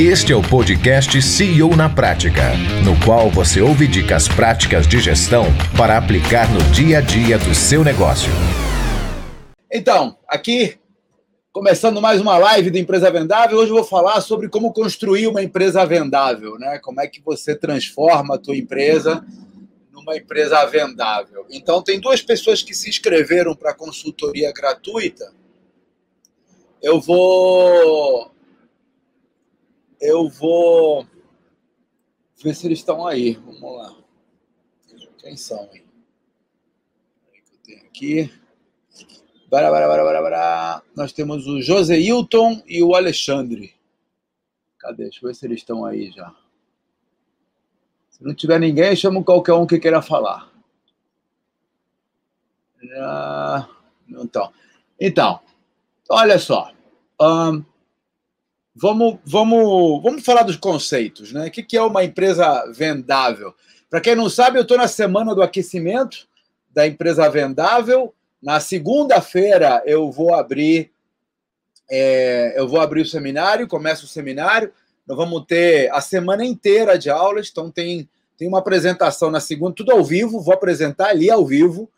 Este é o podcast CEO na Prática, no qual você ouve dicas práticas de gestão para aplicar no dia a dia do seu negócio. Então, aqui, começando mais uma live da Empresa Vendável, hoje eu vou falar sobre como construir uma empresa vendável, né? Como é que você transforma a tua empresa numa empresa vendável. Então, tem duas pessoas que se inscreveram para a consultoria gratuita. Eu vou ver se eles estão aí. Vamos lá. Quem são, hein? Eu tenho aqui. Nós temos o José Hilton e o Alexandre. Cadê? Deixa eu ver se eles estão aí já. Se não tiver ninguém, chama qualquer um que queira falar. Então, olha só. Vamos falar dos conceitos, né? O que é uma empresa vendável? Para quem não sabe, eu estou na semana do aquecimento da Empresa Vendável. Na segunda-feira eu vou abrir o seminário, começa o seminário. Nós vamos ter a semana inteira de aulas, então tem uma apresentação na segunda, tudo ao vivo, vou apresentar ali ao vivo.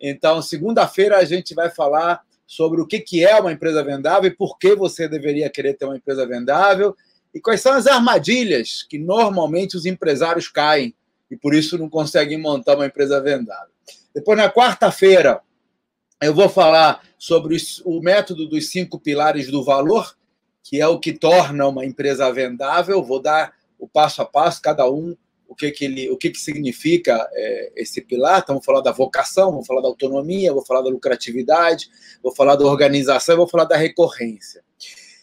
Então, segunda-feira a gente vai falar sobre o que é uma empresa vendável e por que você deveria querer ter uma empresa vendável e quais são as armadilhas que normalmente os empresários caem e por isso não conseguem montar uma empresa vendável. Depois, na quarta-feira, eu vou falar sobre o método dos 5 pilares do valor, que é o que torna uma empresa vendável. Vou dar o passo a passo, cada um, o que significa esse pilar. Então, vou falar da vocação, vou falar da autonomia, vou falar da lucratividade, vou falar da organização, vou falar da recorrência.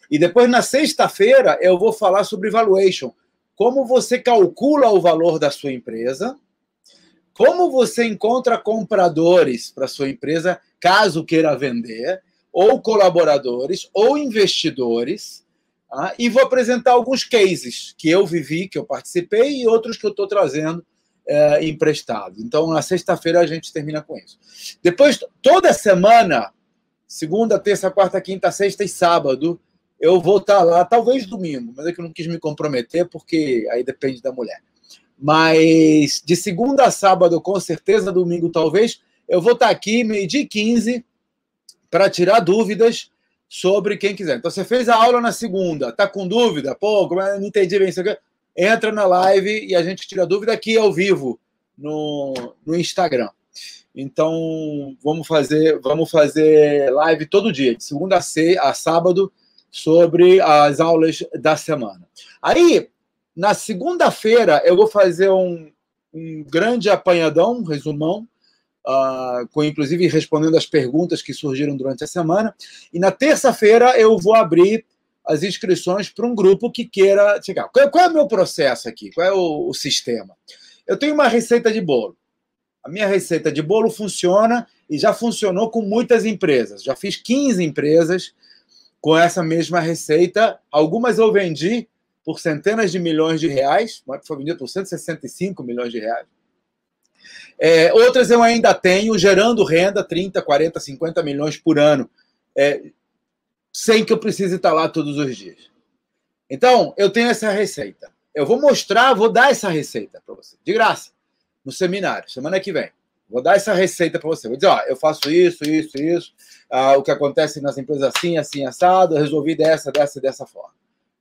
E depois, na sexta-feira, eu vou falar sobre valuation. Como você calcula o valor da sua empresa, como você encontra compradores para a sua empresa, caso queira vender, ou colaboradores, ou investidores. E vou apresentar alguns cases que eu vivi, que eu participei, e outros que eu estou trazendo emprestado. Então, na sexta-feira, a gente termina com isso. Depois, toda semana, segunda, terça, quarta, quinta, sexta e sábado, eu vou estar lá, talvez domingo, mas é que eu não quis me comprometer, porque aí depende da mulher. Mas de segunda a sábado, com certeza, domingo talvez, eu vou estar aqui, 12h15, para tirar dúvidas sobre quem quiser. Então, você fez a aula na segunda, está com dúvida? Pô, não entendi bem isso aqui. Entra na live e a gente tira dúvida aqui ao vivo no Instagram. Então, vamos fazer live todo dia, de segunda a sábado, sobre as aulas da semana. Aí, na segunda-feira, eu vou fazer um grande apanhadão, um resumão, inclusive respondendo as perguntas que surgiram durante a semana. E na terça-feira eu vou abrir as inscrições para um grupo que queira chegar. Qual é o meu processo aqui? Qual é o sistema? Eu tenho uma receita de bolo. A minha receita de bolo funciona e já funcionou com muitas empresas. Já fiz 15 empresas com essa mesma receita. Algumas eu vendi por centenas de milhões de reais. Uma foi vendida por 165 milhões de reais. Outras eu ainda tenho, gerando renda, 30, 40, 50 milhões por ano, sem que eu precise estar lá todos os dias. Então, eu tenho essa receita. Eu vou mostrar, vou dar essa receita para você, de graça, no seminário, semana que vem. Vou dar essa receita para você. Vou dizer, ó, eu faço isso, o que acontece nas empresas assim, assado, eu resolvi dessa forma.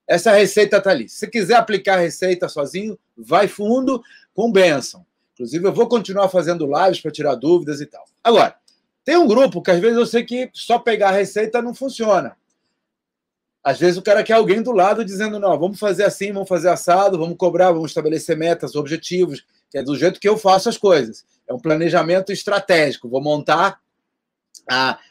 Essa receita está ali. Se quiser aplicar a receita sozinho, vai fundo, com bênção. Inclusive, eu vou continuar fazendo lives para tirar dúvidas e tal. Agora, tem um grupo que às vezes eu sei que só pegar a receita não funciona. Às vezes o cara quer alguém do lado dizendo, não, vamos fazer assim, vamos fazer assado, vamos cobrar, vamos estabelecer metas, objetivos, que é do jeito que eu faço as coisas. É um planejamento estratégico. Vou montar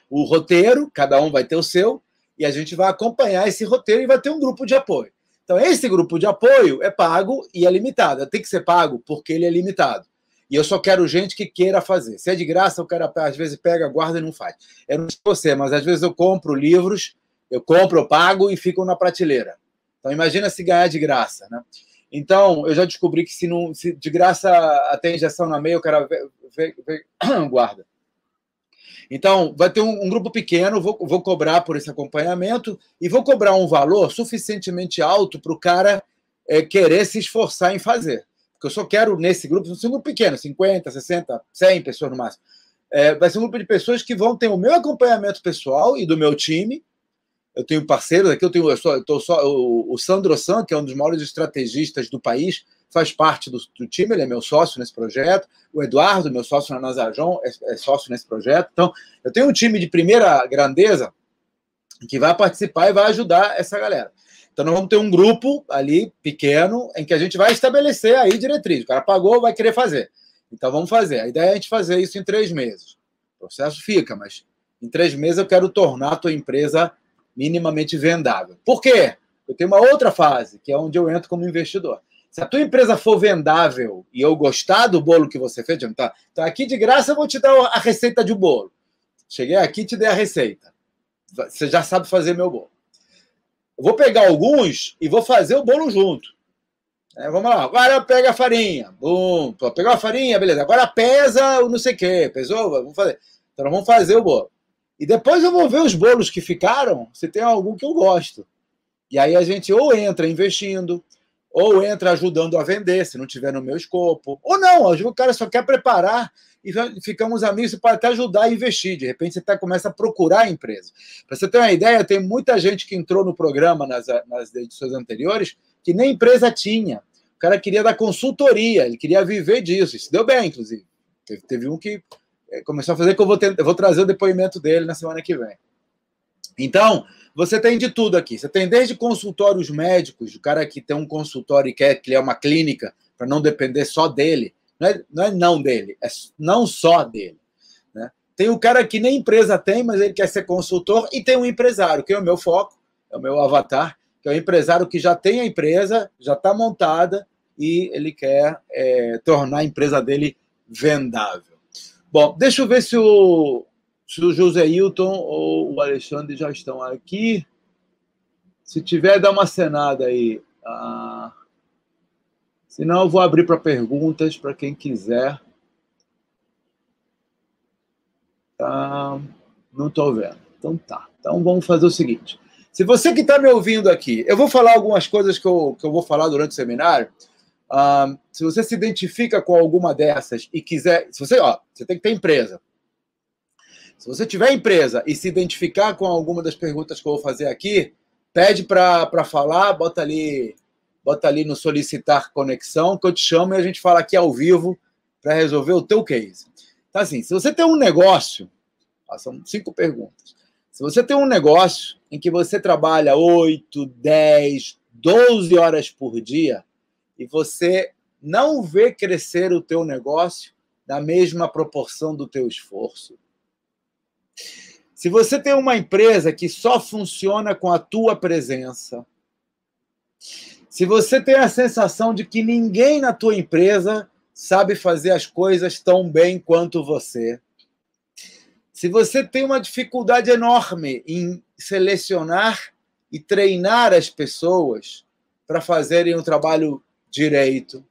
o roteiro, cada um vai ter o seu, e a gente vai acompanhar esse roteiro e vai ter um grupo de apoio. Então, esse grupo de apoio é pago e é limitado. Tem que ser pago porque ele é limitado. E eu só quero gente que queira fazer. Se é de graça, o cara às vezes pega, guarda e não faz. Eu não sei você, mas às vezes eu compro livros, eu pago e ficam na prateleira. Então, imagina se ganhar de graça, né? Então, eu já descobri que se de graça até injeção na meia, o cara guarda. Então, vai ter um grupo pequeno, vou cobrar por esse acompanhamento e vou cobrar um valor suficientemente alto para o cara querer se esforçar em fazer. Porque eu só quero, nesse grupo, um grupo pequeno, 50, 60, 100 pessoas no máximo. Vai ser um grupo de pessoas que vão ter o meu acompanhamento pessoal e do meu time. Eu tenho parceiros aqui, o Sandro San, que é um dos maiores estrategistas do país, faz parte do time, ele é meu sócio nesse projeto. O Eduardo, meu sócio na Nasajon, é sócio nesse projeto. Então, eu tenho um time de primeira grandeza que vai participar e vai ajudar essa galera. Então, nós vamos ter um grupo ali, pequeno, em que a gente vai estabelecer aí diretriz. O cara pagou, vai querer fazer. Então, vamos fazer. A ideia é a gente fazer isso em 3 meses. O processo fica, mas em 3 meses eu quero tornar a tua empresa minimamente vendável. Por quê? Eu tenho uma outra fase, que é onde eu entro como investidor. Se a tua empresa for vendável e eu gostar do bolo que você fez, tá aqui de graça, eu vou te dar a receita de um bolo. Cheguei aqui e te dei a receita. Você já sabe fazer meu bolo. Eu vou pegar alguns e vou fazer o bolo junto. Vamos lá. Agora pega a farinha. Bum, pegou a farinha, beleza. Agora pesa o não sei o quê. Pesou? Vamos fazer. Então, nós vamos fazer o bolo. E depois eu vou ver os bolos que ficaram, se tem algum que eu gosto. E aí a gente ou entra investindo, ou entra ajudando a vender, se não tiver no meu escopo. Ou não, o cara só quer preparar e ficamos amigos para até ajudar a investir. De repente, você até começa a procurar a empresa. Para você ter uma ideia, tem muita gente que entrou no programa nas edições anteriores que nem empresa tinha. O cara queria dar consultoria, ele queria viver disso. Isso deu bem, inclusive. Teve um que começou a fazer, que eu vou trazer o depoimento dele na semana que vem. Então, você tem de tudo aqui. Você tem desde consultórios médicos, o cara que tem um consultório e quer criar uma clínica para não depender só dele. É não só dele. Né? Tem o cara que nem empresa tem, mas ele quer ser consultor. E tem um empresário, que é o meu foco, é o meu avatar, que é o empresário que já tem a empresa, já está montada e ele quer tornar a empresa dele vendável. Bom, deixa eu ver se o José Hilton ou o Alexandre já estão aqui. Se tiver, dá uma acenada aí. Senão eu vou abrir para perguntas para quem quiser. Ah, não estou vendo. Então tá. Então vamos fazer o seguinte. Se você que está me ouvindo aqui, eu vou falar algumas coisas que eu vou falar durante o seminário. Se você se identifica com alguma dessas e quiser... você tem que ter empresa. Se você tiver empresa e se identificar com alguma das perguntas que eu vou fazer aqui, pede para falar, bota ali no solicitar conexão, que eu te chamo e a gente fala aqui ao vivo para resolver o teu case. Então, assim, se você tem um negócio, são 5 perguntas. Se você tem um negócio em que você trabalha 8, 10, 12 horas por dia e você não vê crescer o teu negócio na mesma proporção do teu esforço, se você tem uma empresa que só funciona com a tua presença, se você tem a sensação de que ninguém na tua empresa sabe fazer as coisas tão bem quanto você, se você tem uma dificuldade enorme em selecionar e treinar as pessoas para fazerem um trabalho direito,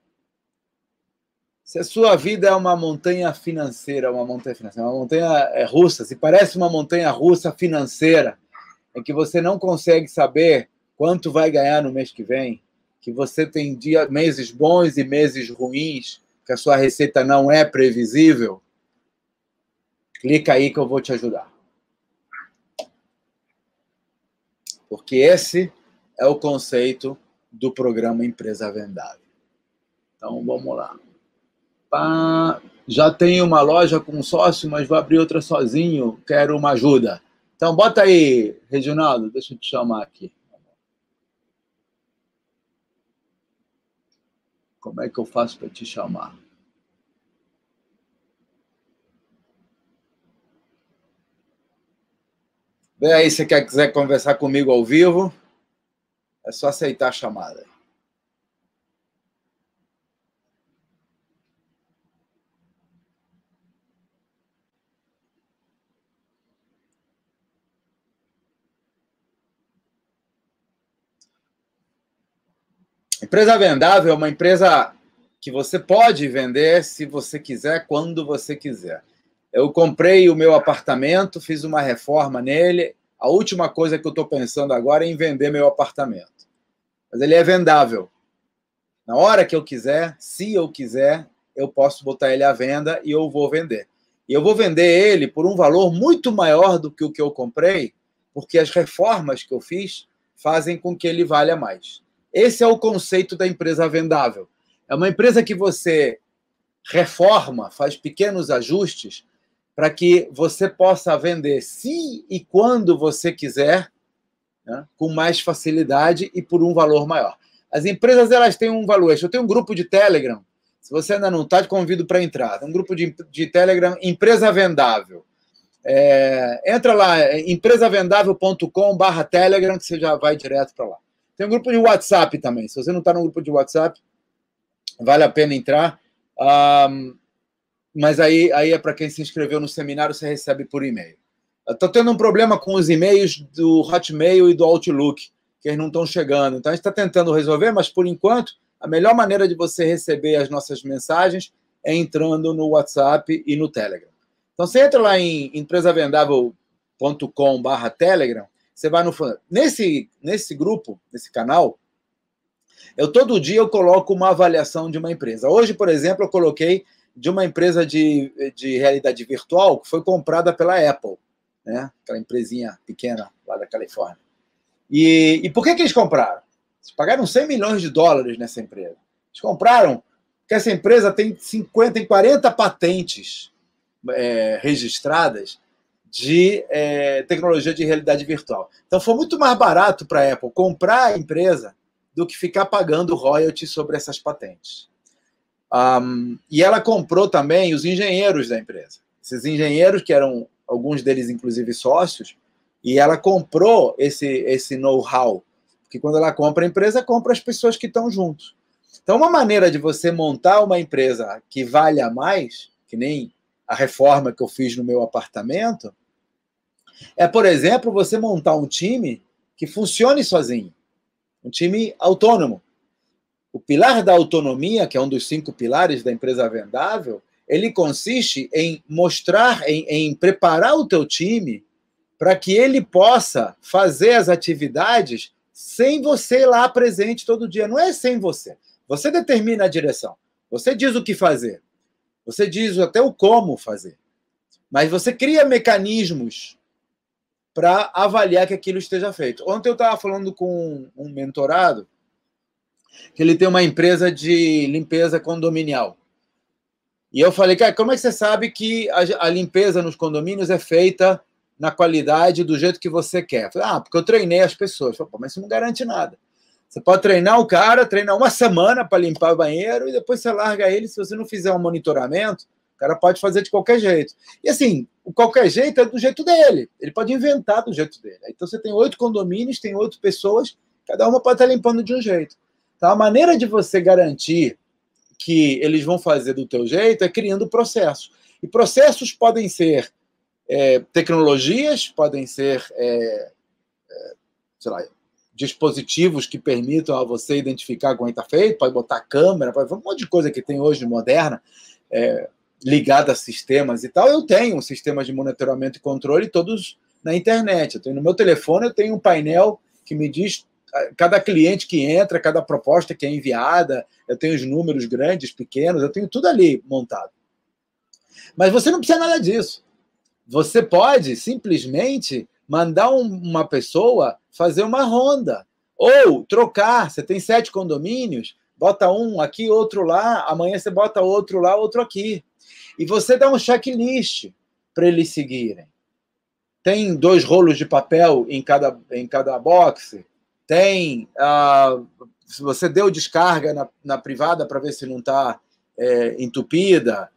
se a sua vida é uma montanha financeira, uma montanha russa, se parece uma montanha russa financeira, em que você não consegue saber quanto vai ganhar no mês que vem, que você tem meses bons e meses ruins, que a sua receita não é previsível, clica aí que eu vou te ajudar. Porque esse é o conceito do programa Empresa Vendável. Então, vamos lá. Já tenho uma loja com um sócio, mas vou abrir outra sozinho, quero uma ajuda. Então, bota aí, Reginaldo, deixa eu te chamar aqui. Como é que eu faço para te chamar? Vem aí, se quiser conversar comigo ao vivo, é só aceitar a chamada. Empresa vendável é uma empresa que você pode vender se você quiser, quando você quiser. Eu comprei o meu apartamento, fiz uma reforma nele. A última coisa que eu estou pensando agora é em vender meu apartamento. Mas ele é vendável. Na hora que eu quiser, se eu quiser, eu posso botar ele à venda e eu vou vender. E eu vou vender ele por um valor muito maior do que o que eu comprei, porque as reformas que eu fiz fazem com que ele valha mais. Esse é o conceito da empresa vendável. É uma empresa que você reforma, faz pequenos ajustes, para que você possa vender se e quando você quiser, né, com mais facilidade e por um valor maior. As empresas, elas têm um valor. Eu tenho um grupo de Telegram. Se você ainda não está, te convido para entrar. Tem um grupo de Telegram, Empresa Vendável. Entra lá, empresavendável.com/Telegram, que você já vai direto para lá. Tem um grupo de WhatsApp também. Se você não está no grupo de WhatsApp, vale a pena entrar. Mas aí é para quem se inscreveu no seminário, você recebe por e-mail. Estou tendo um problema com os e-mails do Hotmail e do Outlook, que eles não estão chegando. Então, a gente está tentando resolver, mas, por enquanto, a melhor maneira de você receber as nossas mensagens é entrando no WhatsApp e no Telegram. Então, você entra lá em empresavendável.com/Telegram, você vai no... Nesse grupo, nesse canal, todo dia eu coloco uma avaliação de uma empresa. Hoje, por exemplo, eu coloquei de uma empresa de realidade virtual que foi comprada pela Apple, né? Aquela empresinha pequena lá da Califórnia. E por que eles compraram? Eles pagaram US$100 milhões nessa empresa. Eles compraram porque essa empresa tem 40 patentes registradas de tecnologia de realidade virtual. Então, foi muito mais barato para a Apple comprar a empresa do que ficar pagando royalties sobre essas patentes. E ela comprou também os engenheiros da empresa. Esses engenheiros, que eram alguns deles, inclusive, sócios, e ela comprou esse know-how, porque quando ela compra a empresa, compra as pessoas que estão juntos. Então, uma maneira de você montar uma empresa que valha mais, que nem a reforma que eu fiz no meu apartamento, é, por exemplo, você montar um time que funcione sozinho, um time autônomo. O pilar da autonomia, que é um dos 5 pilares da empresa vendável, ele consiste em mostrar, em preparar o teu time para que ele possa fazer as atividades sem você lá presente todo dia. Não é sem você. Você determina a direção. Você diz o que fazer. Você diz até o como fazer. Mas você cria mecanismos para avaliar que aquilo esteja feito. Ontem eu estava falando com um mentorado que ele tem uma empresa de limpeza condominial. E eu falei, cara, como é que você sabe que a limpeza nos condomínios é feita na qualidade, do jeito que você quer? Eu falei, porque eu treinei as pessoas. Eu falei, mas isso não garante nada. Você pode treinar o cara, treinar uma semana para limpar o banheiro e depois você larga ele. Se você não fizer um monitoramento, o cara pode fazer de qualquer jeito. E assim, o qualquer jeito é do jeito dele. Ele pode inventar do jeito dele. Então você tem 8 condomínios, tem 8 pessoas, cada uma pode estar limpando de um jeito. Então a maneira de você garantir que eles vão fazer do teu jeito é criando processos. E processos podem ser tecnologias, podem ser sei lá, dispositivos que permitam a você identificar como está feito, pode botar câmera, pode fazer um monte de coisa que tem hoje moderna, ligada a sistemas e tal. Eu tenho um sistema de monitoramento e controle todos na internet. Eu tenho, no meu telefone eu tenho um painel que me diz cada cliente que entra, cada proposta que é enviada, eu tenho os números grandes, pequenos, eu tenho tudo ali montado. Mas você não precisa nada disso. Você pode simplesmente mandar uma pessoa fazer uma ronda. Ou trocar. Você tem 7 condomínios, bota um aqui, outro lá. Amanhã você bota outro lá, outro aqui. E você dá um checklist para eles seguirem. Tem 2 rolos de papel em cada boxe. Tem... você deu descarga na privada para ver se não está entupida.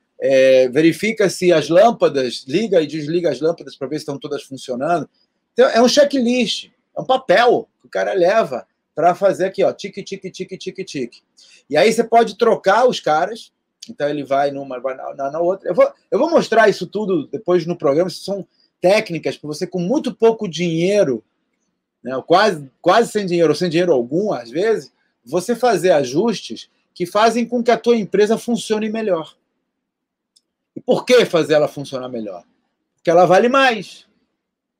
Verifica se as lâmpadas, liga e desliga as lâmpadas para ver se estão todas funcionando. Então, é um checklist, é um papel que o cara leva para fazer aqui, ó, tique, tique, tique, tique, tique. E aí você pode trocar os caras, então ele vai numa, vai na outra. Eu vou mostrar isso tudo depois no programa, isso são técnicas para você com muito pouco dinheiro, né, quase sem dinheiro, ou sem dinheiro algum, às vezes, você fazer ajustes que fazem com que a tua empresa funcione melhor. por que fazer ela funcionar melhor? Porque ela vale mais.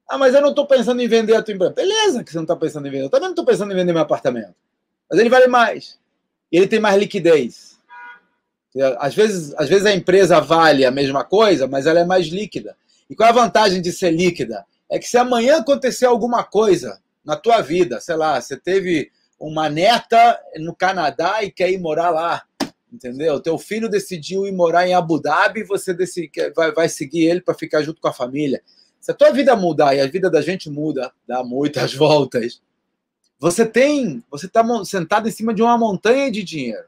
Ah, mas eu não estou pensando em vender a tua empresa. Beleza que você não está pensando em vender. Eu também não estou pensando em vender meu apartamento. Mas ele vale mais. Ele tem mais liquidez. Às vezes a empresa vale a mesma coisa, mas ela é mais líquida. E qual é a vantagem de ser líquida? É que se amanhã acontecer alguma coisa na tua vida, sei lá, você teve uma neta no Canadá e quer ir morar lá, entendeu? Teu filho decidiu ir morar em Abu Dhabi e você vai seguir ele para ficar junto com a família. Se a tua vida mudar e a vida da gente muda, dá muitas voltas, você está sentado em cima de uma montanha de dinheiro.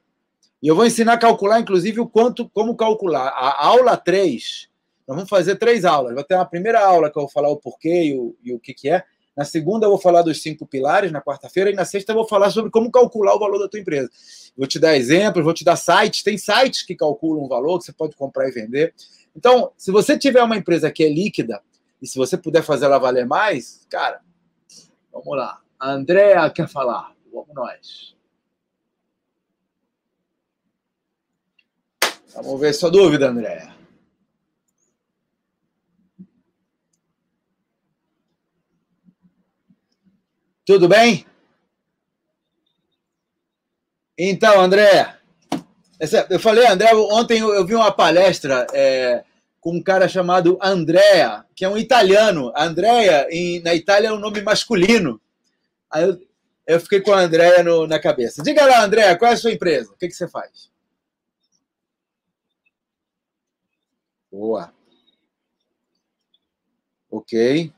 E eu vou ensinar a calcular, inclusive, o quanto, como calcular. A aula 3, nós vamos fazer 3 aulas. Vai ter uma primeira aula que eu vou falar o porquê e o que que é. Na segunda eu vou falar dos 5 pilares, na quarta-feira, e na sexta eu vou falar sobre como calcular o valor da tua empresa. Vou te dar exemplos, vou te dar sites. Tem sites que calculam o valor, que você pode comprar e vender. Então, se você tiver uma empresa que é líquida, e se você puder fazer ela valer mais, cara, vamos lá. A Andrea quer falar. Vamos nós. Vamos ver sua dúvida, Andrea. Tudo bem? Então, Andrea, eu falei, Andrea, ontem eu vi uma palestra com um cara chamado Andrea, que é um italiano. Andrea, na Itália, é um nome masculino. Aí eu fiquei com a Andrea na cabeça. Diga lá, Andrea, qual é a sua empresa? O que você faz? Boa. Ok.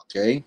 Ok.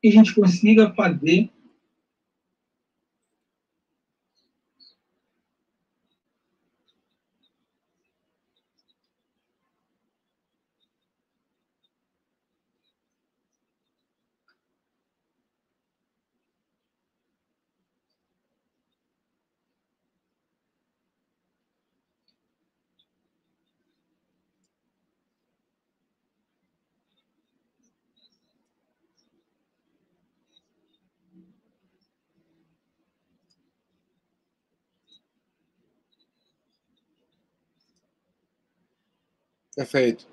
Que a gente consiga fazer Perfeito,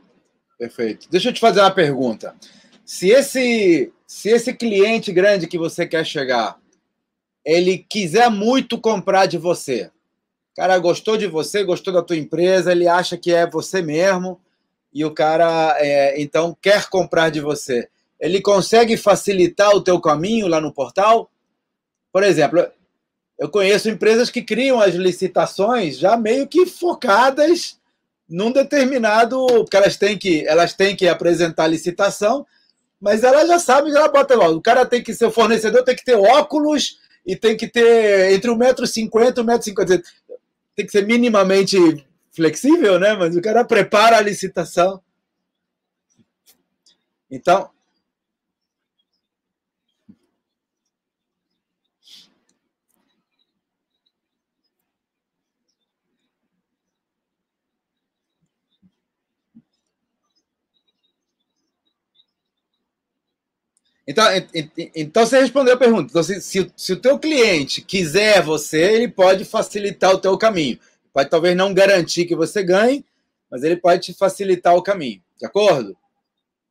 perfeito. Deixa eu te fazer uma pergunta. Se esse cliente grande que você quer chegar, ele quiser muito comprar de você, cara, gostou de você, gostou da tua empresa, ele acha que é você mesmo e o cara, então, quer comprar de você, ele consegue facilitar o teu caminho lá no portal? Por exemplo, eu conheço empresas que criam as licitações já meio que focadas num determinado, porque elas têm que apresentar a licitação, mas elas já sabem, ela bota logo, o cara tem que ser fornecedor, tem que ter óculos e tem que ter entre 1,50 m e 1,50 m, tem que ser minimamente flexível, né? Mas o cara prepara a licitação. Então, Então você respondeu a pergunta. Então, se o teu cliente quiser você, ele pode facilitar o teu caminho. Pode talvez não garantir que você ganhe, mas ele pode te facilitar o caminho. De acordo?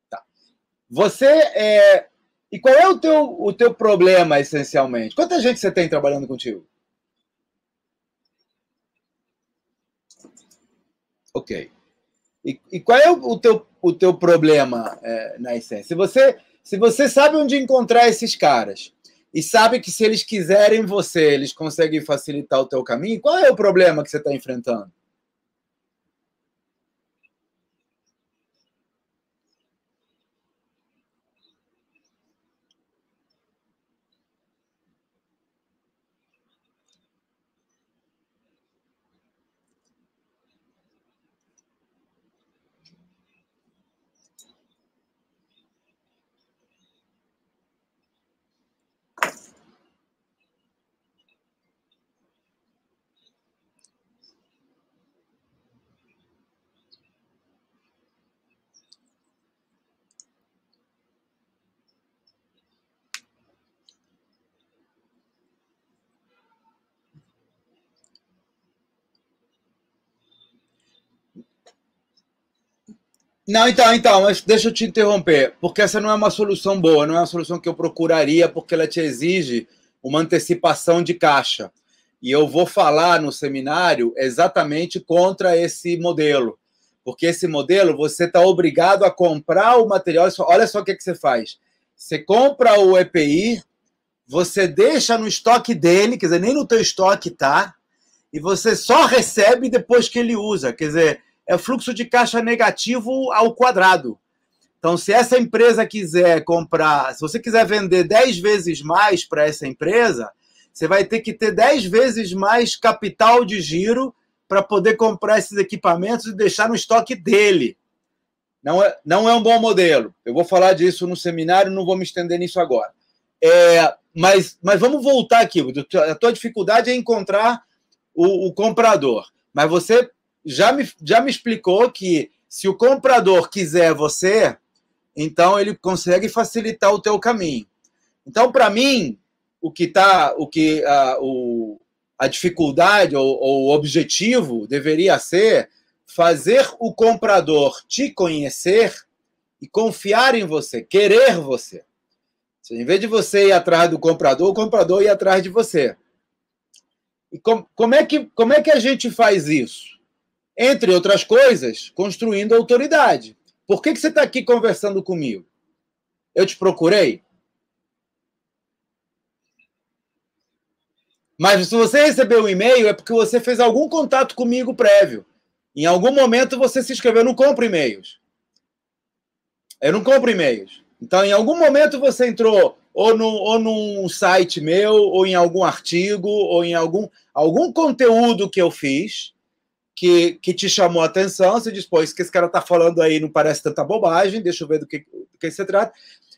Tá. Você é... E qual é o teu problema, essencialmente? Quanta gente você tem trabalhando contigo? Ok. E qual é o teu problema, na essência? Se você sabe onde encontrar esses caras e sabe que se eles quiserem você, eles conseguem facilitar o teu caminho, qual é o problema que você está enfrentando? Não, então, mas deixa eu te interromper, porque essa não é uma solução boa, não é uma solução que eu procuraria, porque ela te exige uma antecipação de caixa. E eu vou falar no seminário exatamente contra esse modelo, porque esse modelo você está obrigado a comprar o material. Olha só o que você faz. Você compra o EPI, você deixa no estoque dele, quer dizer, nem no teu estoque tá, e você só recebe depois que ele usa, quer dizer... É fluxo de caixa negativo ao quadrado. Então, se essa empresa quiser comprar... Se você quiser vender 10 vezes mais para essa empresa, você vai ter que ter 10 vezes mais capital de giro para poder comprar esses equipamentos e deixar no estoque dele. Não é um bom modelo. Eu vou falar disso no seminário, não vou me estender nisso agora. Mas vamos voltar aqui. A tua dificuldade é encontrar o comprador. Mas você... Já me explicou que se o comprador quiser você, então ele consegue facilitar o teu caminho. Então, para mim, a dificuldade ou o objetivo deveria ser fazer o comprador te conhecer e confiar em você, querer você. Em vez de você ir atrás do comprador, o comprador ir atrás de você. E como é que a gente faz isso? Entre outras coisas, construindo autoridade. Por que você está aqui conversando comigo? Eu te procurei? Mas se você recebeu um e-mail, é porque você fez algum contato comigo prévio. Em algum momento você se inscreveu. Eu não compro e-mails. Eu não compro e-mails. Então, em algum momento você entrou ou num site meu, ou em algum artigo, ou em algum conteúdo que eu fiz... Que te chamou a atenção, você diz, pô, isso que esse cara está falando aí não parece tanta bobagem, deixa eu ver do que se trata.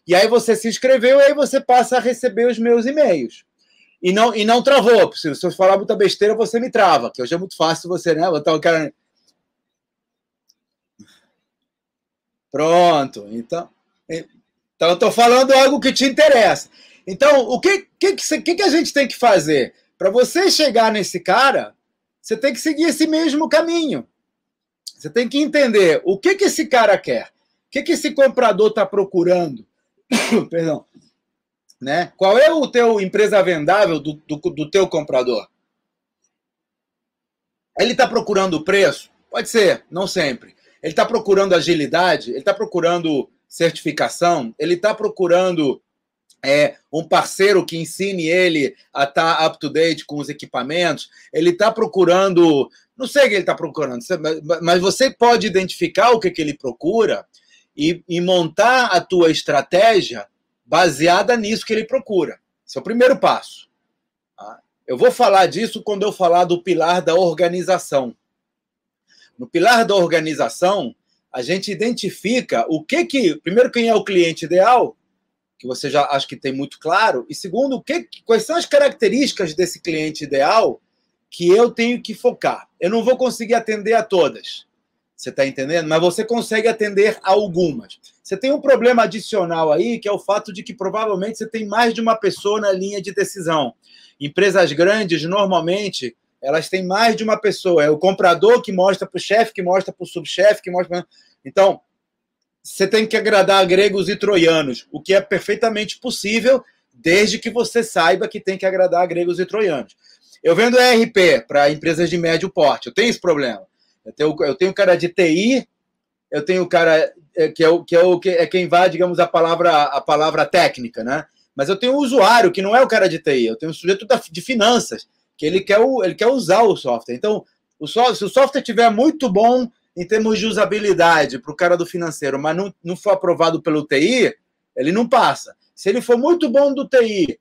E aí você se inscreveu e aí você passa a receber os meus e-mails. E não travou, se eu falar muita besteira, você me trava, que hoje é muito fácil você, né? Botar o cara... Pronto, então eu estou falando algo que te interessa. Então, o que a gente tem que fazer? Para você chegar nesse cara... Você tem que seguir esse mesmo caminho. Você tem que entender o que esse cara quer, o que esse comprador está procurando. Perdão. Né? Qual é o teu empresa vendável do teu comprador? Ele está procurando o preço? Pode ser, não sempre. Ele está procurando agilidade? Ele está procurando certificação? Ele está procurando... um parceiro que ensine ele a estar up-to-date com os equipamentos, ele está procurando, não sei o que ele está procurando, mas você pode identificar o que ele procura e montar a tua estratégia baseada nisso que ele procura. Esse é o primeiro passo. Eu vou falar disso quando eu falar do pilar da organização. No pilar da organização, a gente identifica primeiro, quem é o cliente ideal, que você já acho que tem muito claro, e segundo, quais são as características desse cliente ideal que eu tenho que focar. Eu não vou conseguir atender a todas. Você está entendendo? Mas você consegue atender algumas. Você tem um problema adicional aí, que é o fato de que provavelmente você tem mais de uma pessoa na linha de decisão. Empresas grandes, normalmente, elas têm mais de uma pessoa. É o comprador que mostra para o chefe, que mostra para o subchefe, que mostra... Então, você tem que agradar gregos e troianos, o que é perfeitamente possível, desde que você saiba que tem que agradar gregos e troianos. Eu vendo ERP para empresas de médio porte, eu tenho esse problema. Eu tenho cara de TI, eu tenho cara que é quem vai, digamos, a palavra técnica, né? Mas eu tenho um usuário que não é o cara de TI, eu tenho um sujeito de finanças, que ele quer usar o software. Então, se o software estiver muito bom em termos de usabilidade para o cara do financeiro, mas não for aprovado pelo TI, ele não passa. Se ele for muito bom do TI,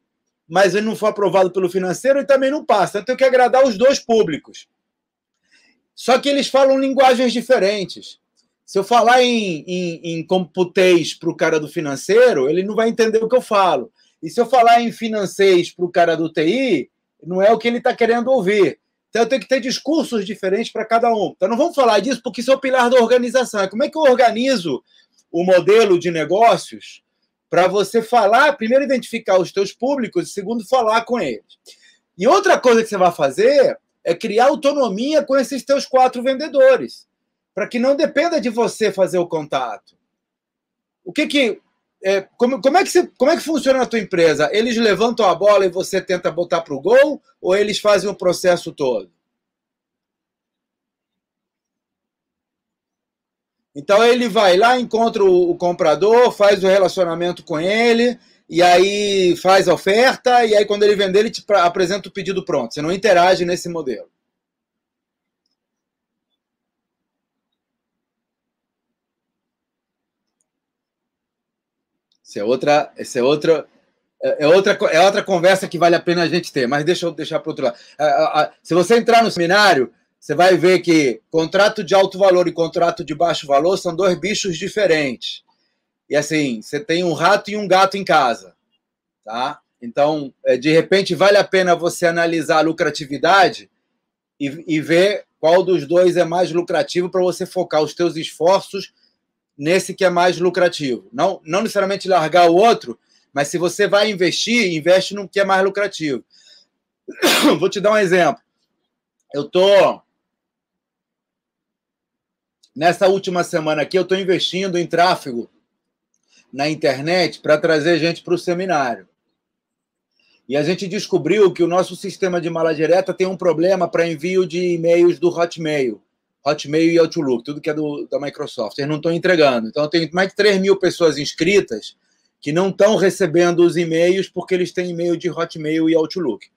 mas ele não for aprovado pelo financeiro, ele também não passa. Então, eu tenho que agradar os dois públicos. Só que eles falam linguagens diferentes. Se eu falar em computês para o cara do financeiro, ele não vai entender o que eu falo. E se eu falar em financeis para o cara do TI, não é o que ele está querendo ouvir. Então, eu tenho que ter discursos diferentes para cada um. Então, não vamos falar disso, porque isso é o pilar da organização. Como é que eu organizo o modelo de negócios para você falar, primeiro, identificar os teus públicos e, segundo, falar com eles. E outra coisa que você vai fazer... é criar autonomia com esses teus 4 vendedores, para que não dependa de você fazer o contato. Como é que funciona a tua empresa? Eles levantam a bola e você tenta botar para o gol, ou eles fazem o processo todo? Então, ele vai lá, encontra o comprador, faz o relacionamento com ele... e aí faz a oferta, e aí quando ele vender, ele te apresenta o pedido pronto. Você não interage nesse modelo. Essa é outra conversa que vale a pena a gente ter, mas deixa eu deixar para o outro lado. Se você entrar no seminário, você vai ver que contrato de alto valor e contrato de baixo valor são 2 bichos diferentes. E assim, você tem um rato e um gato em casa, tá? Então, de repente, vale a pena você analisar a lucratividade e ver qual dos dois é mais lucrativo para você focar os teus esforços nesse que é mais lucrativo. Não necessariamente largar o outro, mas se você vai investir, investe no que é mais lucrativo. Vou te dar um exemplo. Nessa última semana aqui, eu estou investindo em tráfego na internet para trazer gente para o seminário. E a gente descobriu que o nosso sistema de mala direta tem um problema para envio de e-mails do Hotmail. Hotmail e Outlook, tudo que é da Microsoft. Eles não estão entregando. Então, eu tenho mais de 3.000 pessoas inscritas que não estão recebendo os e-mails porque eles têm e-mail de Hotmail e Outlook.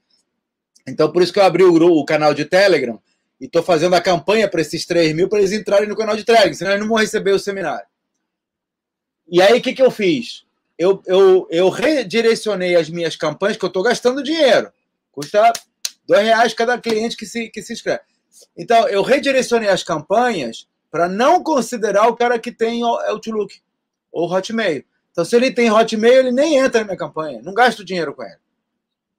Então, por isso que eu abri o canal de Telegram e estou fazendo a campanha para esses 3.000 para eles entrarem no canal de Telegram, senão eles não vão receber o seminário. E aí, o que eu fiz? Eu redirecionei as minhas campanhas, que eu estou gastando dinheiro. Custa R$2 cada cliente que se inscreve. Então, eu redirecionei as campanhas para não considerar o cara que tem Outlook ou Hotmail. Então, se ele tem Hotmail, ele nem entra na minha campanha. Não gasto dinheiro com ele.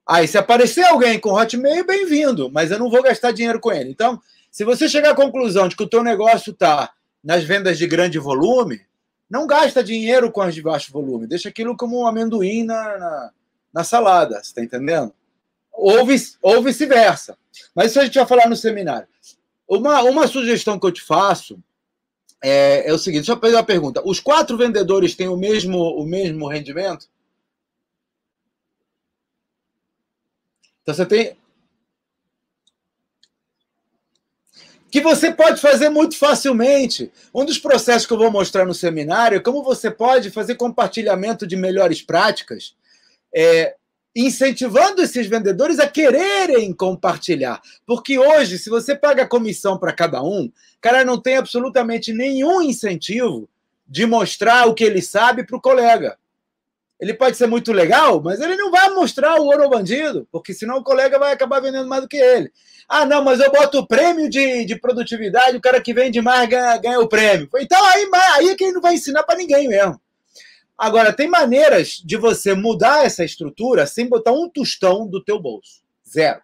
Aí, se aparecer alguém com Hotmail, bem-vindo. Mas eu não vou gastar dinheiro com ele. Então, se você chegar à conclusão de que o teu negócio está nas vendas de grande volume... não gasta dinheiro com as de baixo volume. Deixa aquilo como um amendoim na salada. Você está entendendo? Ou vice-versa. Mas isso a gente vai falar no seminário. Uma sugestão que eu te faço é o seguinte. Deixa eu fazer uma pergunta. Os 4 vendedores têm o mesmo rendimento? Então, você tem... que você pode fazer muito facilmente. Um dos processos que eu vou mostrar no seminário é como você pode fazer compartilhamento de melhores práticas, incentivando esses vendedores a quererem compartilhar. Porque hoje, se você paga comissão para cada um, o cara não tem absolutamente nenhum incentivo de mostrar o que ele sabe para o colega. Ele pode ser muito legal, mas ele não vai mostrar o ouro ao bandido, porque senão o colega vai acabar vendendo mais do que ele. Ah, não, mas eu boto o prêmio de produtividade, o cara que vende mais ganha o prêmio. Então, aí é que ele não vai ensinar para ninguém mesmo. Agora, tem maneiras de você mudar essa estrutura sem botar um tostão do teu bolso. Zero.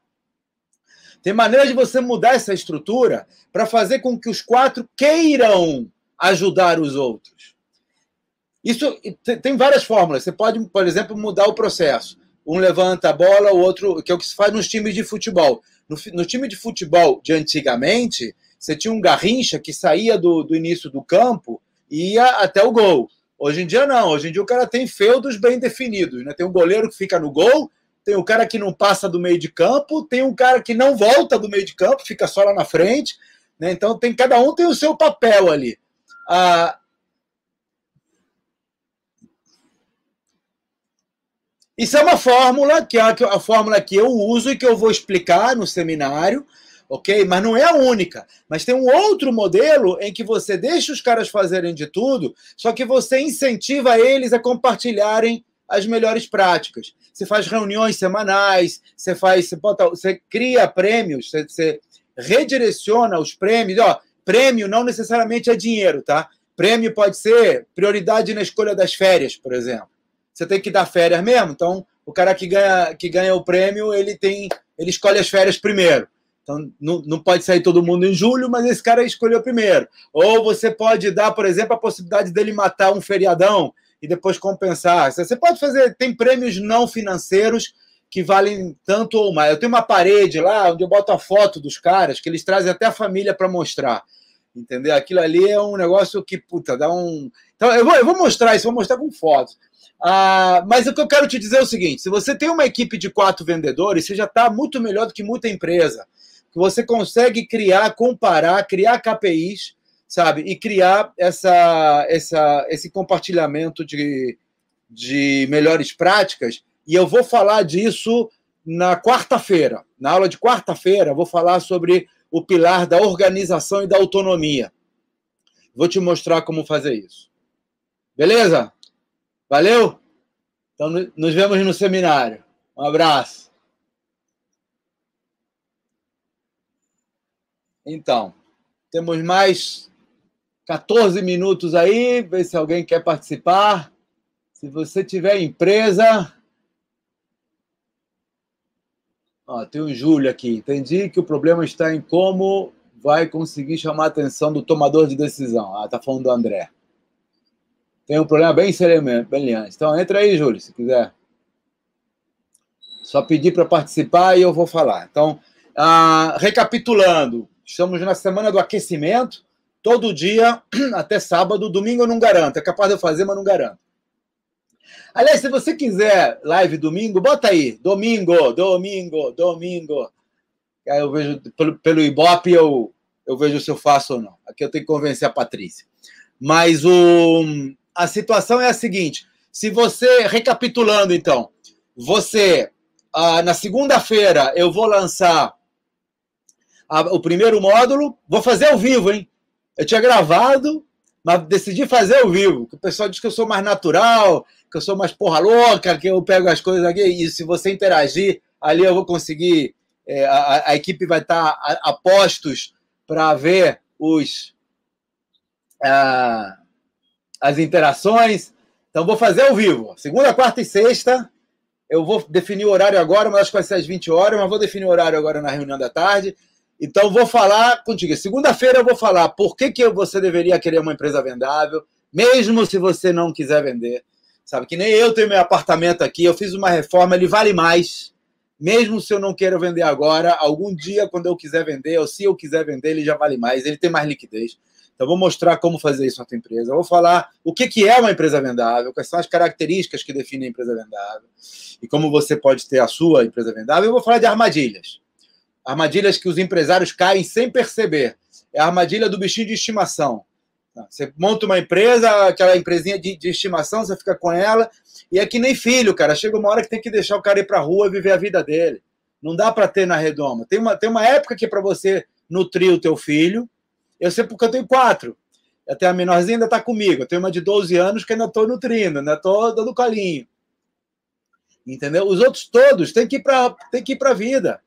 Tem maneira de você mudar essa estrutura para fazer com que os quatro queiram ajudar os outros. Isso tem várias fórmulas. Você pode, por exemplo, mudar o processo. Um levanta a bola, o outro... Que é o que se faz nos times de futebol. No time de futebol de antigamente, você tinha um garrincha que saía do início do campo e ia até o gol. Hoje em dia, não. Hoje em dia, o cara tem feudos bem definidos, né? Tem um goleiro que fica no gol, tem um cara que não passa do meio de campo, tem um cara que não volta do meio de campo, fica só lá na frente, né? Então, cada um tem o seu papel ali. Isso é uma fórmula, que é a fórmula que eu uso e que eu vou explicar no seminário, ok? Mas não é a única. Mas tem um outro modelo em que você deixa os caras fazerem de tudo, só que você incentiva eles a compartilharem as melhores práticas. Você faz reuniões semanais, você cria prêmios, você redireciona os prêmios. Ó, prêmio não necessariamente é dinheiro, tá? Prêmio pode ser prioridade na escolha das férias, por exemplo. Você tem que dar férias mesmo, então o cara que ganha o prêmio, ele escolhe as férias primeiro. Então não pode sair todo mundo em julho, mas esse cara escolheu primeiro. Ou você pode dar, por exemplo, a possibilidade dele matar um feriadão e depois compensar. Você pode fazer, tem prêmios não financeiros que valem tanto ou mais. Eu tenho uma parede lá onde eu boto a foto dos caras, que eles trazem até a família para mostrar. Entendeu? Aquilo ali é um negócio que, puta, dá um... Então, eu vou mostrar isso, vou mostrar com fotos. Mas o que eu quero te dizer é o seguinte: se você tem uma equipe de 4 vendedores, você já está muito melhor do que muita empresa. Você consegue criar, comparar, criar KPIs, sabe? E criar esse compartilhamento de melhores práticas. E eu vou falar disso na quarta-feira. Na aula de quarta-feira, eu vou falar sobre o pilar da organização e da autonomia. Vou te mostrar como fazer isso. Beleza? Valeu? Então, nos vemos no seminário. Um abraço. Então, temos mais 14 minutos aí. Vê se alguém quer participar. Se você tiver empresa... Ó, tem um Júlio aqui. Entendi que o problema está em como vai conseguir chamar a atenção do tomador de decisão. Ah, tá falando do André. Tem um problema bem sério mesmo, brilhante. Então, entra aí, Júlio, se quiser. Só pedir para participar e eu vou falar. Então, recapitulando, estamos na semana do aquecimento, todo dia até sábado. Domingo eu não garanto, é capaz de eu fazer, mas não garanto. Aliás, se você quiser live domingo, bota aí. Domingo. Aí eu vejo, pelo Ibope, eu vejo se eu faço ou não. Aqui eu tenho que convencer a Patrícia. Mas a situação é a seguinte: se você, recapitulando então, você, na segunda-feira eu vou lançar o primeiro módulo, vou fazer ao vivo, hein? Eu tinha gravado, mas decidi fazer ao vivo, que o pessoal diz que eu sou mais natural, que eu sou mais porra louca, que eu pego as coisas aqui, e se você interagir, ali eu vou conseguir, a equipe vai estar a postos para ver as interações. Então vou fazer ao vivo, segunda, quarta e sexta. Eu vou definir o horário agora, mas acho que vai ser às 20h, mas vou definir o horário agora na reunião da tarde. Então vou falar contigo, segunda-feira eu vou falar por que você deveria querer uma empresa vendável, mesmo se você não quiser vender, sabe? Que nem eu tenho meu apartamento aqui, eu fiz uma reforma, ele vale mais, mesmo se eu não queira vender agora. Algum dia, quando eu quiser vender, ou se eu quiser vender, ele já vale mais, ele tem mais liquidez. Então, vou mostrar como fazer isso na tua empresa. Eu vou falar o que é uma empresa vendável, quais são as características que definem a empresa vendável e como você pode ter a sua empresa vendável. Eu vou falar de armadilhas. Armadilhas que os empresários caem sem perceber. É a armadilha do bichinho de estimação. Você monta uma empresa, aquela empresinha de estimação, você fica com ela e é que nem filho, cara. Chega uma hora que tem que deixar o cara ir pra rua e viver a vida dele. Não dá para ter na redoma. Tem uma época que é para você nutrir o teu filho. Eu sei porque eu tenho 4. Até a menorzinha ainda está comigo. Eu tenho uma de 12 anos que ainda estou nutrindo, ainda estou dando colinho. Entendeu? Os outros todos têm que ir para a vida.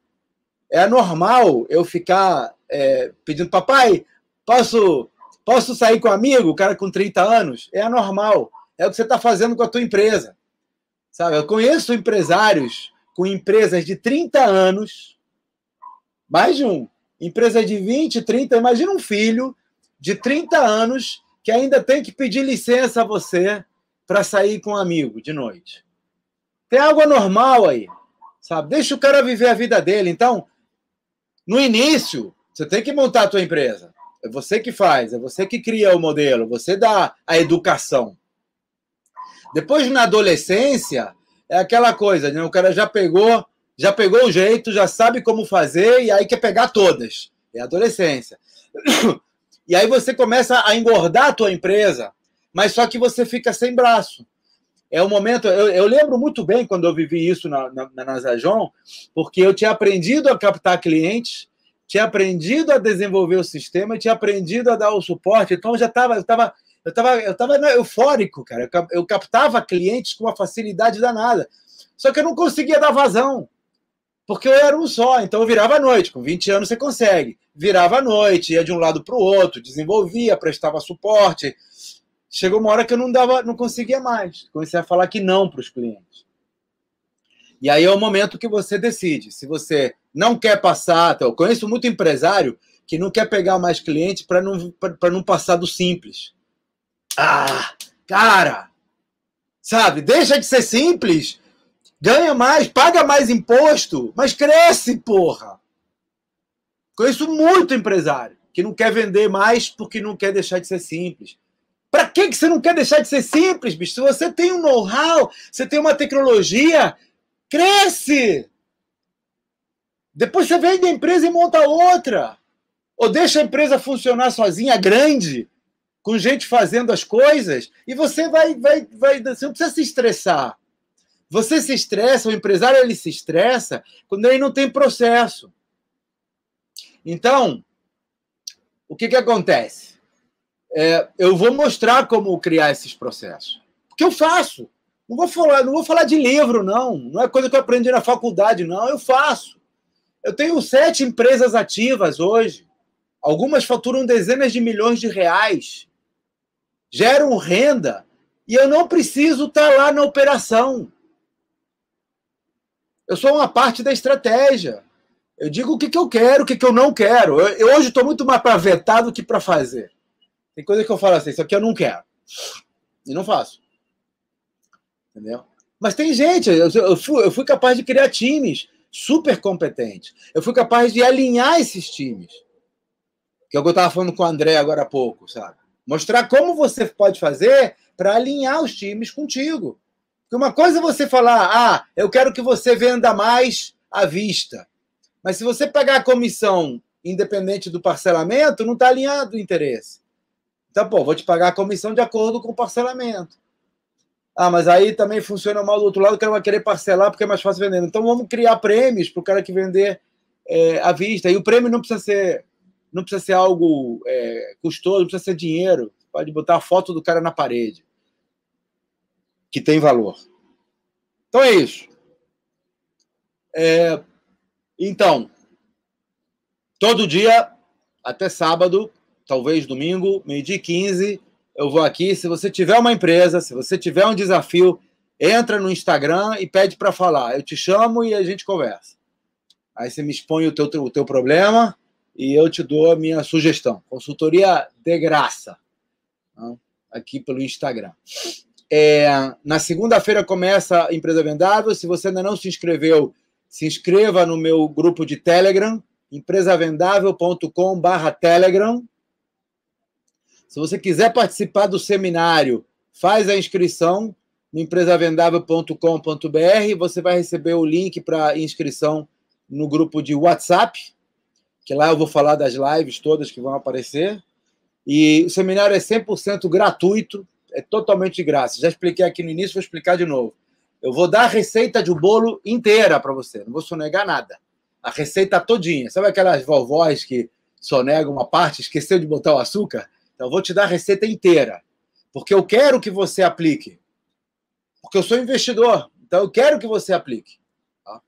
É normal eu ficar pedindo, papai, posso sair com um amigo, o cara com 30 anos? É normal. É o que você está fazendo com a tua empresa. Sabe? Eu conheço empresários com empresas de 30 anos... Mais de um. Empresa de 20, 30, imagina um filho de 30 anos que ainda tem que pedir licença a você para sair com um amigo de noite. Tem algo anormal aí, sabe? Deixa o cara viver a vida dele. Então, no início, você tem que montar a tua empresa. É você que faz, é você que cria o modelo, você dá a educação. Depois, na adolescência, é aquela coisa, né? O cara já pegou o jeito, já sabe como fazer e aí quer pegar todas. É a adolescência. E aí você começa a engordar a tua empresa, mas só que você fica sem braço. É um momento... Eu lembro muito bem quando eu vivi isso na Nasajon, porque eu tinha aprendido a captar clientes, tinha aprendido a desenvolver o sistema, tinha aprendido a dar o suporte, então eu já estava eufórico, cara. Eu captava clientes com uma facilidade danada. Só que eu não conseguia dar vazão, porque eu era um só. Então eu virava à noite. Com 20 anos você consegue. Virava à noite, ia de um lado para o outro, desenvolvia, prestava suporte. Chegou uma hora que eu não conseguia mais. Comecei a falar que não para os clientes. E aí é o momento que você decide. Se você não quer passar... Eu conheço muito empresário que não quer pegar mais cliente para não passar do simples. Ah, cara! Sabe? Deixa de ser simples... Ganha mais, paga mais imposto, mas cresce, porra! Conheço muito empresário que não quer vender mais porque não quer deixar de ser simples. Pra que você não quer deixar de ser simples, bicho? Se você tem um know-how, você tem uma tecnologia, cresce! Depois você vende a empresa e monta outra. Ou deixa a empresa funcionar sozinha, grande, com gente fazendo as coisas, e você você não precisa se estressar. Você se estressa, o empresário ele se estressa quando ele não tem processo. Então, o que acontece? Eu vou mostrar como criar esses processos. Porque eu faço. Não vou falar de livro, não. Não é coisa que eu aprendi na faculdade, não. Eu faço. Eu tenho 7 empresas ativas hoje. Algumas faturam dezenas de milhões de reais. Geram renda. E eu não preciso estar lá na operação. Eu sou uma parte da estratégia. Eu digo o que eu quero, o que eu não quero. Eu hoje estou muito mais para vetar do que para fazer. Tem coisa que eu falo assim, isso aqui eu não quero. E não faço. Entendeu? Mas tem gente, eu fui capaz de criar times super competentes. Eu fui capaz de alinhar esses times. Que eu estava falando com o André agora há pouco, sabe? Mostrar como você pode fazer para alinhar os times contigo. Uma coisa é você falar, eu quero que você venda mais à vista. Mas se você pagar a comissão independente do parcelamento, não está alinhado o interesse. Então, pô, vou te pagar a comissão de acordo com o parcelamento. Ah, mas aí também funciona mal do outro lado, o cara vai querer parcelar porque é mais fácil vender. Então vamos criar prêmios para o cara que vender à vista. E o prêmio não precisa ser algo custoso, não precisa ser dinheiro. Pode botar a foto do cara na parede. Que tem valor. Então é isso. Então, todo dia, até sábado, talvez domingo, 12h15, eu vou aqui. Se você tiver uma empresa, se você tiver um desafio, entra no Instagram e pede para falar. Eu te chamo e a gente conversa. Aí você me expõe o teu problema e eu te dou a minha sugestão. Consultoria de graça. Aqui pelo Instagram. Na segunda-feira começa a Empresa Vendável. Se você ainda não se inscreveu, se inscreva no meu grupo de Telegram, empresavendável.com/telegram. Se você quiser participar do seminário, faz a inscrição no empresavendável.com.br. Você vai receber o link para inscrição no grupo de WhatsApp, que lá eu vou falar das lives todas que vão aparecer. E o seminário é 100% gratuito. É totalmente de graça. Já expliquei aqui no início, vou explicar de novo. Eu vou dar a receita de um bolo inteira para você. Não vou sonegar nada. A receita todinha. Sabe aquelas vovós que sonegam uma parte, esqueceu de botar o açúcar? Então, eu vou te dar a receita inteira. Porque eu quero que você aplique. Porque eu sou investidor. Então, eu quero que você aplique. Tá?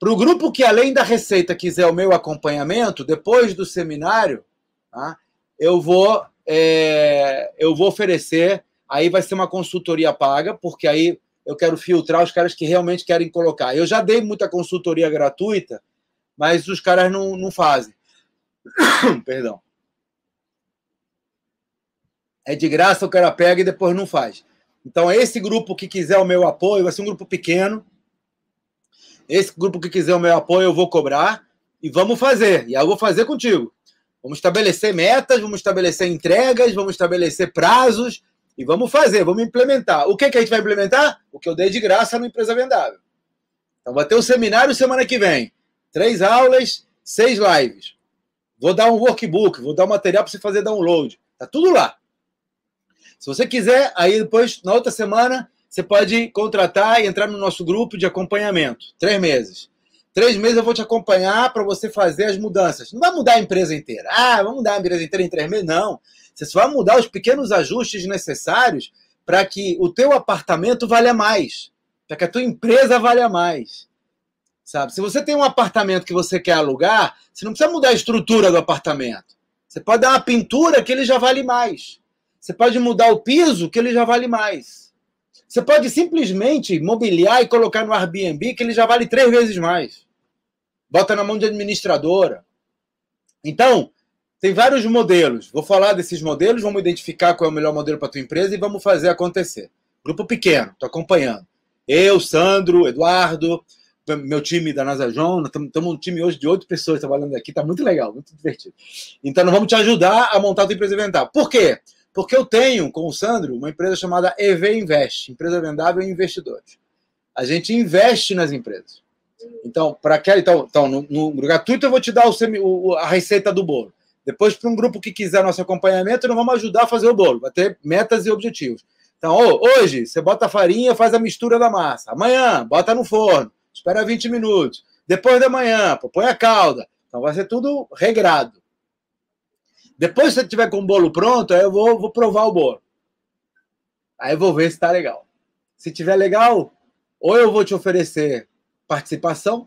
Para o grupo que, além da receita, quiser o meu acompanhamento, depois do seminário, tá? Eu vou oferecer... Aí vai ser uma consultoria paga, porque aí eu quero filtrar os caras que realmente querem colocar. Eu já dei muita consultoria gratuita, mas os caras não fazem. Perdão. É de graça, o cara pega e depois não faz. Então, esse grupo que quiser o meu apoio, vai ser um grupo pequeno. Esse grupo que quiser o meu apoio, eu vou cobrar e vamos fazer. E aí eu vou fazer contigo. Vamos estabelecer metas, vamos estabelecer entregas, vamos estabelecer prazos e vamos fazer, vamos implementar. O que que a gente vai implementar? O que eu dei de graça na Empresa Vendável. Então, vai ter um seminário semana que vem. 3 aulas, 6 lives. Vou dar um workbook, vou dar um material para você fazer download. Tá tudo lá. Se você quiser, aí depois, na outra semana, você pode contratar e entrar no nosso grupo de acompanhamento. 3 meses. 3 meses eu vou te acompanhar para você fazer as mudanças. Não vai mudar a empresa inteira. Ah, vamos mudar a empresa inteira em 3 meses? Não. Você só vai mudar os pequenos ajustes necessários para que o teu apartamento valha mais. Para que a tua empresa valha mais. Sabe? Se você tem um apartamento que você quer alugar, você não precisa mudar a estrutura do apartamento. Você pode dar uma pintura que ele já vale mais. Você pode mudar o piso que ele já vale mais. Você pode simplesmente mobiliar e colocar no Airbnb que ele já vale 3 vezes mais. Bota na mão de administradora. Então, tem vários modelos. Vou falar desses modelos, vamos identificar qual é o melhor modelo para a tua empresa e vamos fazer acontecer. Grupo pequeno, estou acompanhando. Eu, Sandro, Eduardo, meu time da Nasajon, estamos um time hoje de 8 pessoas trabalhando aqui, está muito legal, muito divertido. Então, nós vamos te ajudar a montar a tua empresa vendável. Por quê? Porque eu tenho, com o Sandro, uma empresa chamada EV Invest, Empresa Vendável e Investidores. A gente investe nas empresas. Então, no gratuito eu vou te dar a receita do bolo. Depois, para um grupo que quiser nosso acompanhamento, nós vamos ajudar a fazer o bolo, vai ter metas e objetivos. Então, hoje, você bota a farinha, faz a mistura da massa. Amanhã, bota no forno, espera 20 minutos. Depois da manhã, põe a calda. Então, vai ser tudo regrado. Depois que você tiver com o bolo pronto, aí eu vou provar o bolo. Aí eu vou ver se tá legal. Se tiver legal, ou eu vou te oferecer participação,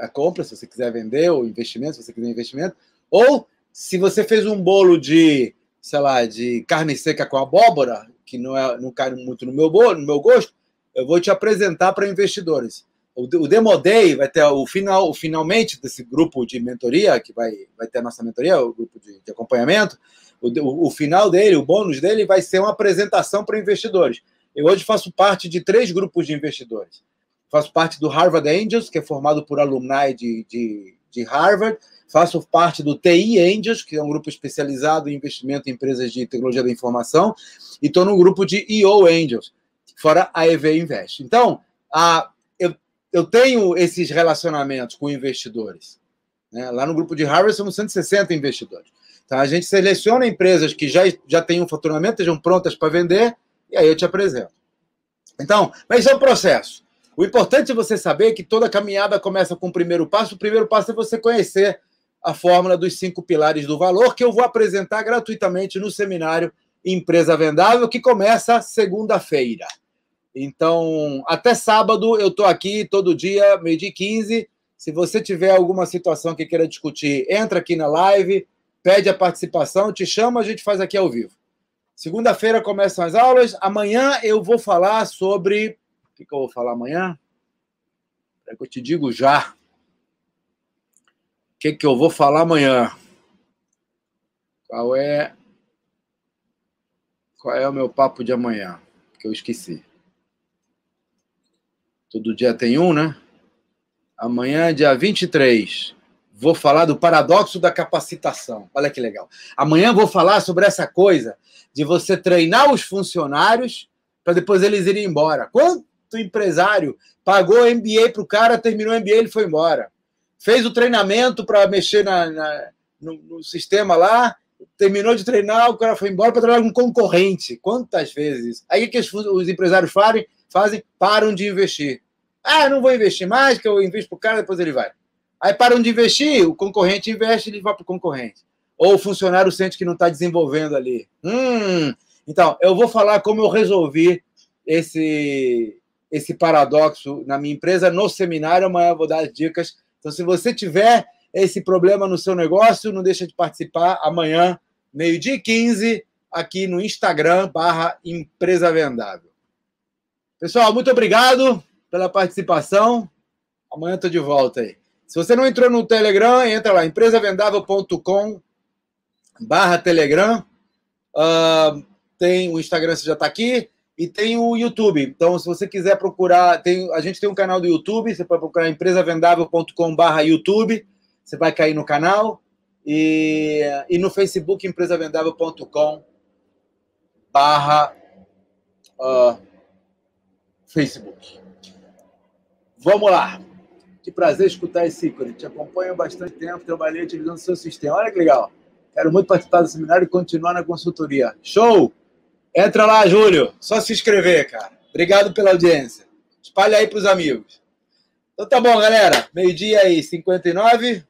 a compra, se você quiser vender, ou investimento, se você quiser investimento. Ou, se você fez um bolo de, sei lá, de carne seca com abóbora, que não cai muito no meu bolo, no meu gosto, eu vou te apresentar para investidores. O Demo Day vai ter finalmente desse grupo de mentoria, que vai ter a nossa mentoria, o grupo de acompanhamento. O final dele, o bônus dele, vai ser uma apresentação para investidores. Eu hoje faço parte de 3 grupos de investidores. Faço parte do Harvard Angels, que é formado por alumni de Harvard. Faço parte do TI Angels, que é um grupo especializado em investimento em empresas de tecnologia da informação. E estou no grupo de EO Angels, fora a EV Invest. Então, eu tenho esses relacionamentos com investidores. Né? Lá no grupo de Harvard, somos 160 investidores. Então, a gente seleciona empresas que já têm um faturamento, estejam prontas para vender, e aí eu te apresento. Então, mas isso é um processo. O importante é você saber que toda caminhada começa com o primeiro passo. O primeiro passo é você conhecer a fórmula dos 5 pilares do valor, que eu vou apresentar gratuitamente no seminário Empresa Vendável, que começa segunda-feira. Então, até sábado eu estou aqui todo dia, 12h15. Se você tiver alguma situação que queira discutir, entra aqui na live, pede a participação, te chama, a gente faz aqui ao vivo. Segunda-feira começam as aulas. Amanhã eu vou falar sobre... O que eu vou falar amanhã? É que eu te digo já. O que eu vou falar amanhã? Qual é o meu papo de amanhã? Que eu esqueci. Todo dia tem um, né? Amanhã, dia 23, vou falar do paradoxo da capacitação. Olha que legal. Amanhã vou falar sobre essa coisa de você treinar os funcionários para depois eles irem embora. Quanto empresário pagou MBA para o cara, terminou o MBA e ele foi embora. Fez o treinamento para mexer no sistema lá, terminou de treinar, o cara foi embora para trabalhar com um concorrente. Quantas vezes? Aí o que os empresários fazem? Param de investir. Ah, não vou investir mais, que eu invisto para o cara, depois ele vai. Aí param de investir, o concorrente investe, ele vai para o concorrente. Ou o funcionário sente que não está desenvolvendo ali. Então, eu vou falar como eu resolvi esse paradoxo na minha empresa, no seminário, amanhã eu vou dar as dicas. Então, se você tiver esse problema no seu negócio, não deixa de participar amanhã, 12h15, aqui no Instagram/Empresa Vendável. Pessoal, muito obrigado pela participação. Amanhã estou de volta aí. Se você não entrou no Telegram, entra lá, empresavendável.com/Telegram. Tem o Instagram, você já está aqui, e tem o YouTube. Então, se você quiser procurar, a gente tem um canal do YouTube, você pode procurar empresavendável.com/YouTube, você vai cair no canal, e no Facebook, empresavendável.com/Facebook. Vamos lá. Que prazer escutar esse ícone. Te acompanho há bastante tempo, trabalhei utilizando o seu sistema. Olha que legal. Quero muito participar do seminário e continuar na consultoria. Show! Entra lá, Júlio. Só se inscrever, cara. Obrigado pela audiência. Espalha aí para os amigos. Então tá bom, galera. 12h59.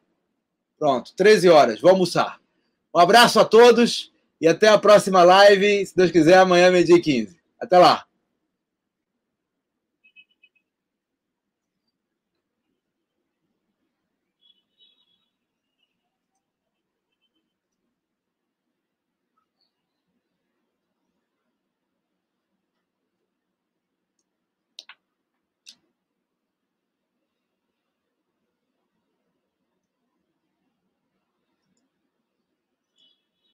Pronto, 13 horas. Vou almoçar. Um abraço a todos e até a próxima live. Se Deus quiser, amanhã, 12h15. Até lá.